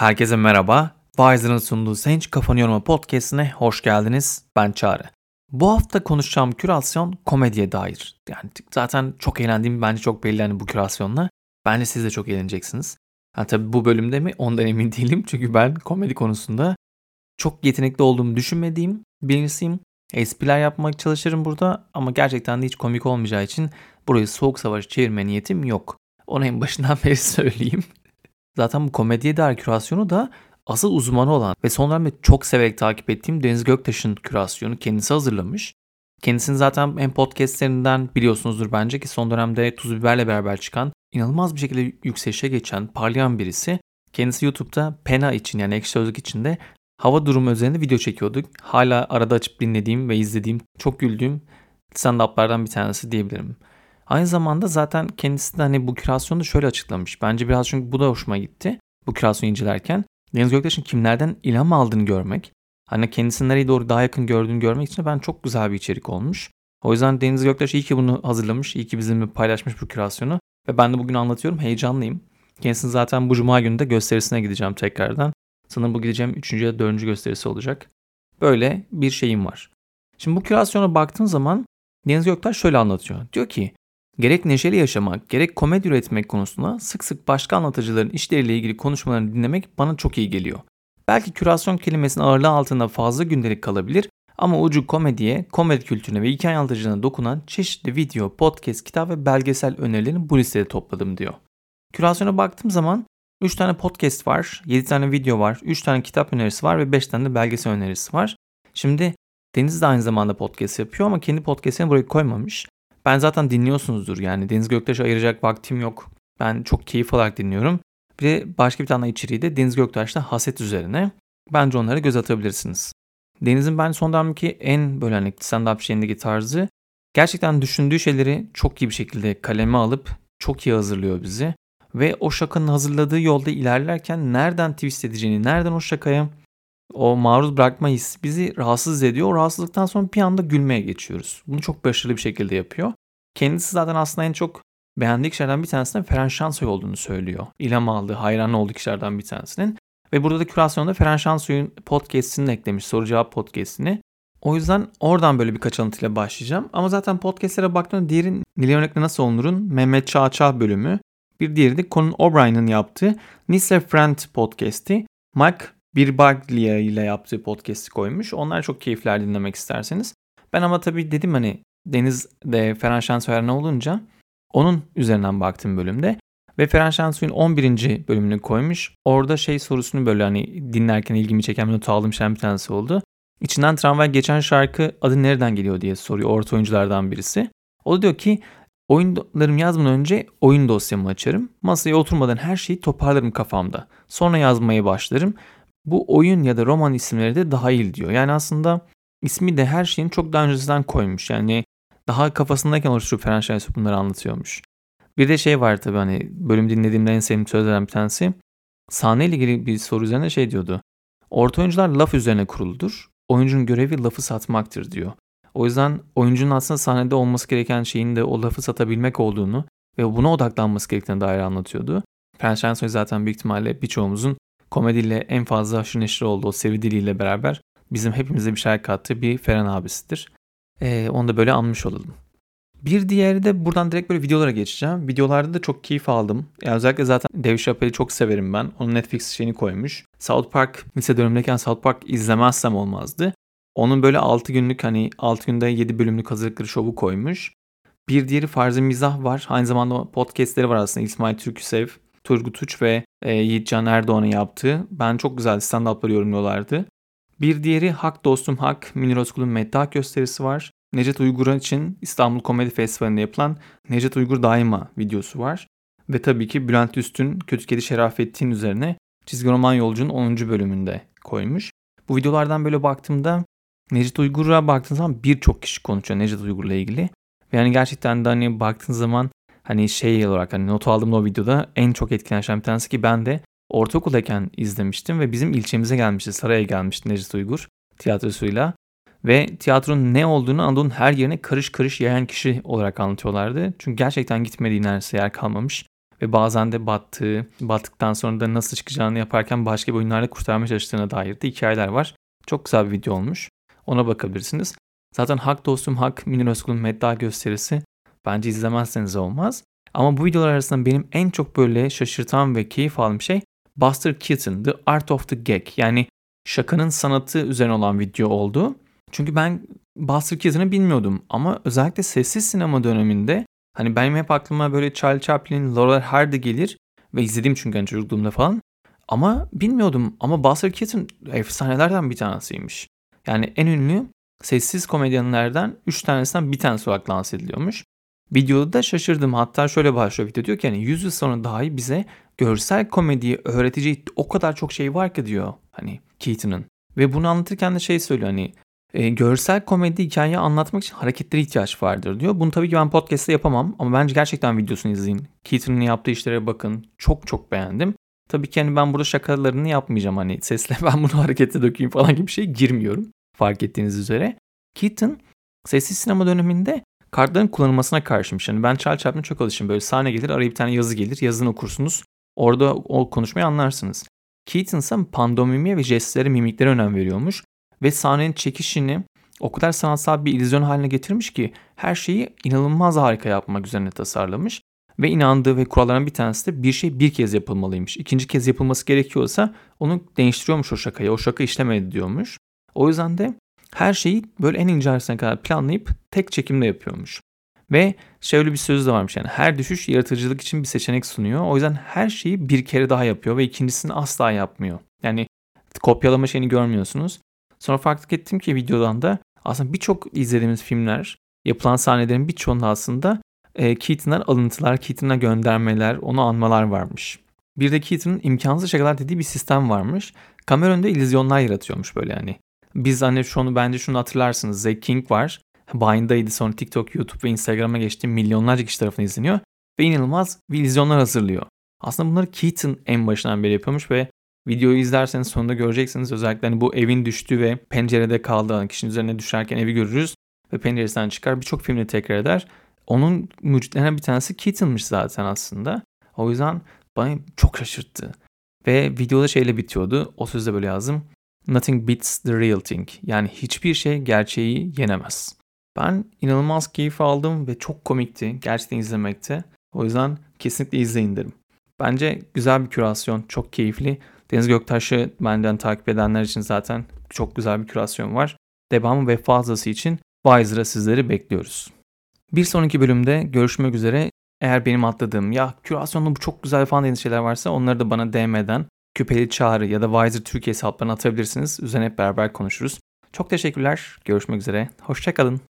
Herkese merhaba. Wiser'ın sunduğu Sence Kafanı Yorma podcast'ine hoş geldiniz. Ben Çağrı. Bu hafta konuşacağım kürasyon komediye dair. Yani zaten çok eğlendiğim bence çok belli bu kürasyonla. Bence siz de çok eğleneceksiniz. Yani tabii bu bölümde mi ondan emin değilim. Çünkü ben komedi konusunda çok yetenekli olduğumu düşünmediğim birincisiyim. Espriler yapmak çalışırım burada ama gerçekten de hiç komik olmayacağı için burayı soğuk savaş çevirme niyetim yok. Onu en başından beri söyleyeyim. Zaten bu komediye dair kürasyonu da asıl uzmanı olan ve son dönemde çok severek takip ettiğim Deniz Göktaş'ın kürasyonu kendisi hazırlamış. Kendisini zaten hem podcastlerinden biliyorsunuzdur bence ki son dönemde Tuz Biber'le beraber çıkan, inanılmaz bir şekilde yükselişe geçen, parlayan birisi. Kendisi YouTube'da Pena için yani Ekşi Sözlük için de hava durumu üzerine video çekiyorduk. Hala arada açıp dinlediğim ve izlediğim, çok güldüğüm stand-up'lardan bir tanesi diyebilirim. Aynı zamanda zaten kendisi de bu kürasyonu da şöyle açıklamış. Bence biraz çünkü bu da hoşuma gitti. Bu kürasyonu incelerken Deniz Göktaş'ın kimlerden ilham aldığını görmek, hani kendisini nereye doğru daha yakın gördüğünü görmek için de ben çok güzel bir içerik olmuş. O yüzden Deniz Göktaş iyi ki bunu hazırlamış, iyi ki bizimle paylaşmış bu kürasyonu. Ve ben de bugün anlatıyorum, heyecanlıyım. Kendisini zaten bu cuma günü de gösterisine gideceğim tekrardan. Sanırım bu gideceğim 3. ya da 4. gösterisi olacak. Böyle bir şeyim var. Şimdi bu kürasyona baktığım zaman Deniz Göktaş şöyle anlatıyor. Diyor ki gerek neşeli yaşamak, gerek komedi üretmek konusunda sık sık başka anlatıcıların işleriyle ilgili konuşmalarını dinlemek bana çok iyi geliyor. Belki kürasyon kelimesinin ağırlığı altında fazla gündelik kalabilir ama ucu komediye, komedi kültürüne ve hikaye anlatıcılığına dokunan çeşitli video, podcast, kitap ve belgesel önerilerini bu listede topladım diyor. Kürasyona baktığım zaman 3 tane podcast var, 7 tane video var, 3 tane kitap önerisi var ve 5 tane de belgesel önerisi var. Şimdi Deniz de aynı zamanda podcast yapıyor ama kendi podcast'ini buraya koymamış. Ben zaten dinliyorsunuzdur yani Deniz Göktaş'a ayıracak vaktim yok. Ben çok keyif alarak dinliyorum. Bir de başka bir tane içeriği de Deniz Göktaş'la haset üzerine. Bence onlara göz atabilirsiniz. Deniz'in ben son dönemki en böyle stand-up şeyindeki tarzı gerçekten düşündüğü şeyleri çok iyi bir şekilde kaleme alıp çok iyi hazırlıyor bizi. Ve o şakanın hazırladığı yolda ilerlerken nereden twist edeceğini, nereden o şakaya o maruz bırakma hissi bizi rahatsız ediyor. O rahatsızlıktan sonra bir anda gülmeye geçiyoruz. Bunu çok başarılı bir şekilde yapıyor. Kendisi zaten aslında en çok beğendiği kişilerden bir tanesinin Ferhan Şensoy olduğunu söylüyor. İlham aldığı, hayran olduğu kişilerden bir tanesinin. Ve burada da kürasyonda Ferhan Şensoy'un podcast'ini de eklemiş, soru cevap podcast'ini. O yüzden oradan böyle birkaç alıntıyla başlayacağım. Ama zaten podcast'lere baktığımda diğeri Nilay Örnek'le Nasıl Olunur'un Mehmet Çağçağ bölümü. Bir diğeri de Conan O'Brien'in yaptığı Nisle Friend podcast'i Mike Bir Baglia ile yaptığı podcast'i koymuş. Onlar çok keyifler dinlemek isterseniz. Ben ama tabii dedim Deniz de Ferhan Şensoy'a ne olunca onun üzerinden baktım bölümde. Ve Ferhan Şensoy'un 11. bölümünü koymuş. Orada sorusunu böyle dinlerken ilgimi çeken notu aldığım şeyden bir tanesi oldu. İçinden tramvay geçen şarkı adı nereden geliyor diye soruyor orta oyunculardan birisi. O da diyor ki oyunlarımı yazmadan önce oyun dosyamı açarım. Masaya oturmadan her şeyi toparlarım kafamda. Sonra yazmaya başlarım. Bu oyun ya da roman isimleri de dahil diyor. Yani aslında ismi de her şeyin çok daha öncesinden koymuş. Yani daha kafasındayken oluşturup Ferhan Şensoy bunları anlatıyormuş. Bir de var tabii bölüm dinlediğimde en sevdiğim sözlerden bir tanesi. Sahneyle ilgili bir soru üzerine diyordu. Orta oyuncular laf üzerine kuruludur. Oyuncunun görevi lafı satmaktır diyor. O yüzden oyuncunun aslında sahnede olması gereken şeyin de o lafı satabilmek olduğunu ve buna odaklanması gerektiğine dair anlatıyordu. Ferhan Şensoy zaten büyük ihtimalle birçoğumuzun komediyle en fazla haşır neşir olduğu o sevgi diliyle beraber bizim hepimize bir şey kattığı bir Ferhan abisidir. Onu da böyle anmış olalım. Bir diğeri de buradan direkt böyle videolara geçeceğim. Videolarda da çok keyif aldım. Özellikle zaten Dave Chappelle'i çok severim ben. Onun Netflix şeyini koymuş. South Park, lise dönemindeyken South Park izlemezsem olmazdı. Onun böyle 6 günlük 6 günde 7 bölümlük hazırlıkları şovu koymuş. Bir diğeri Farzı Mizah var. Aynı zamanda podcastleri var aslında. İsmail Türküsev, Turgut Uç ve Yiğitcan Erdoğan'ın yaptığı. Ben çok güzel stand-up'ları yorumluyorlardı. Bir diğeri Hak Dostum Hak, Münir Özkul'un meddah gösterisi var. Nejat Uygur için İstanbul Komedi Festivali'nde yapılan Nejat Uygur Daima videosu var. Ve tabii ki Bülent Üstün, Kötü Kedi Şerafettin üzerine çizgi roman yolcunun 10. bölümünde koymuş. Bu videolardan böyle baktığımda Nejat Uygur'a baktığın zaman birçok kişi konuşuyor Nejat Uygur'la ilgili. Yani gerçekten de baktığın zaman olarak notu aldığımda o videoda en çok etkilen şey bir tanesi ki ben de ortaokuldayken izlemiştim ve bizim ilçemize gelmişti, Saray'a gelmişti Nejat Uygur tiyatrosuyla. Ve tiyatronun ne olduğunu Anadolu'nun her yerine karış karış yayan kişi olarak anlatıyorlardı. Çünkü gerçekten gitmediği neredeyse yer kalmamış ve bazen de battıktan sonra da nasıl çıkacağını yaparken başka bir oyunlarla kurtarmaya çalıştığına dair de hikayeler var. Çok güzel bir video olmuş. Ona bakabilirsiniz. Zaten Hak Dostum Hak, Münir Özkul'un medda gösterisi, bence izlemezseniz olmaz. Ama bu videolar arasında benim en çok böyle şaşırtan ve keyif aldığım şey Buster Keaton, The Art of the Gag. Yani şakanın sanatı üzerine olan video oldu. Çünkü ben Buster Keaton'ı bilmiyordum ama özellikle sessiz sinema döneminde hani benim hep aklıma böyle Charlie Chaplin, Laurel Hardy gelir ve izlediğim çünkü hani çocukluğumda falan. Ama bilmiyordum ama Buster Keaton efsanelerden bir tanesiymiş. Yani en ünlü sessiz komedyenlerden 3 tanesinden bir tanesi olarak lanse ediliyormuş. Videoda da şaşırdım. Hatta şöyle başlıyor video, diyor ki hani 100 yıl sonra dahi bize görsel komediyi öğreteceği o kadar çok şey var ki diyor hani Keaton'ın. Ve bunu anlatırken de şey söylüyor hani görsel komedi hikayeyi anlatmak için hareketlere ihtiyaç vardır diyor. Bunu tabii ki ben podcast'te yapamam ama bence gerçekten videosunu izleyin. Keaton'ın yaptığı işlere bakın. Çok çok beğendim. Tabii ki hani ben burada şakalarını yapmayacağım hani sesle ben bunu harekete dökeyim falan gibi bir şeye girmiyorum. Fark ettiğiniz üzere. Keaton sessiz sinema döneminde kartların kullanılmasına karşıymış. Yani ben Charlie Chaplin'e çok alışım. Böyle sahne gelir, araya bir tane yazı gelir. Yazını okursunuz. Orada o konuşmayı anlarsınız. Keaton ise pandomimiye ve jestlere, mimiklere önem veriyormuş. Ve sahnenin çekişini o kadar sanatsal bir illüzyon haline getirmiş ki her şeyi inanılmaz harika yapmak üzerine tasarlamış. Ve inandığı ve kurallardan bir tanesi de bir şey bir kez yapılmalıymış. İkinci kez yapılması gerekiyorsa onu değiştiriyormuş o şakayı. O şaka işlemedi diyormuş. O yüzden de her şeyi böyle en incelisine kadar planlayıp tek çekimle yapıyormuş. Ve şöyle bir sözü de varmış yani her düşüş yaratıcılık için bir seçenek sunuyor. O yüzden her şeyi bir kere daha yapıyor ve ikincisini asla yapmıyor. Yani kopyalama şeyini görmüyorsunuz. Sonra fark ettim ki videodan da aslında birçok izlediğimiz filmler, yapılan sahnelerin birçoğunda aslında Keaton'dan alıntılar, Keaton'a göndermeler, onu anmalar varmış. Bir de Keaton'ın imkansız şakalar dediği bir sistem varmış. Kamera önünde illüzyonlar yaratıyormuş böyle yani. Biz hani bence şunu hatırlarsınız. Zach King var. Vine'daydı, sonra TikTok, YouTube ve Instagram'a geçti. Milyonlarca kişi tarafından izleniyor. Ve inanılmaz illüzyonlar hazırlıyor. Aslında bunları Keaton en başından beri yapıyormuş ve videoyu izlerseniz sonunda göreceksiniz. Özellikle hani bu evin düştüğü ve pencerede kaldığı kişinin üzerine düşerken evi görürüz. Ve penceresinden çıkar. Birçok filmde tekrar eder. Onun mucitlerinden bir tanesi Keaton'mış zaten aslında. O yüzden bana çok şaşırttı. Ve videoda şeyle bitiyordu. O sözde böyle yazdım. Nothing beats the real thing. Yani hiçbir şey gerçeği yenemez. Ben inanılmaz keyif aldım ve çok komikti gerçekten izlemekte. O yüzden kesinlikle izleyin derim. Bence güzel bir kürasyon, çok keyifli. Deniz Göktaş'ı benden takip edenler için zaten çok güzel bir kürasyon var. Devamı ve fazlası için Wiser'a sizleri bekliyoruz. Bir sonraki bölümde görüşmek üzere. Eğer benim atladığım ya kürasyonda bu çok güzel falan dediğiniz şeyler varsa onları da bana DM'den Küpeli Çağrı ya da Wiser Türkiye hesaplarına atabilirsiniz. Üzerine hep beraber konuşuruz. Çok teşekkürler. Görüşmek üzere. Hoşça kalın.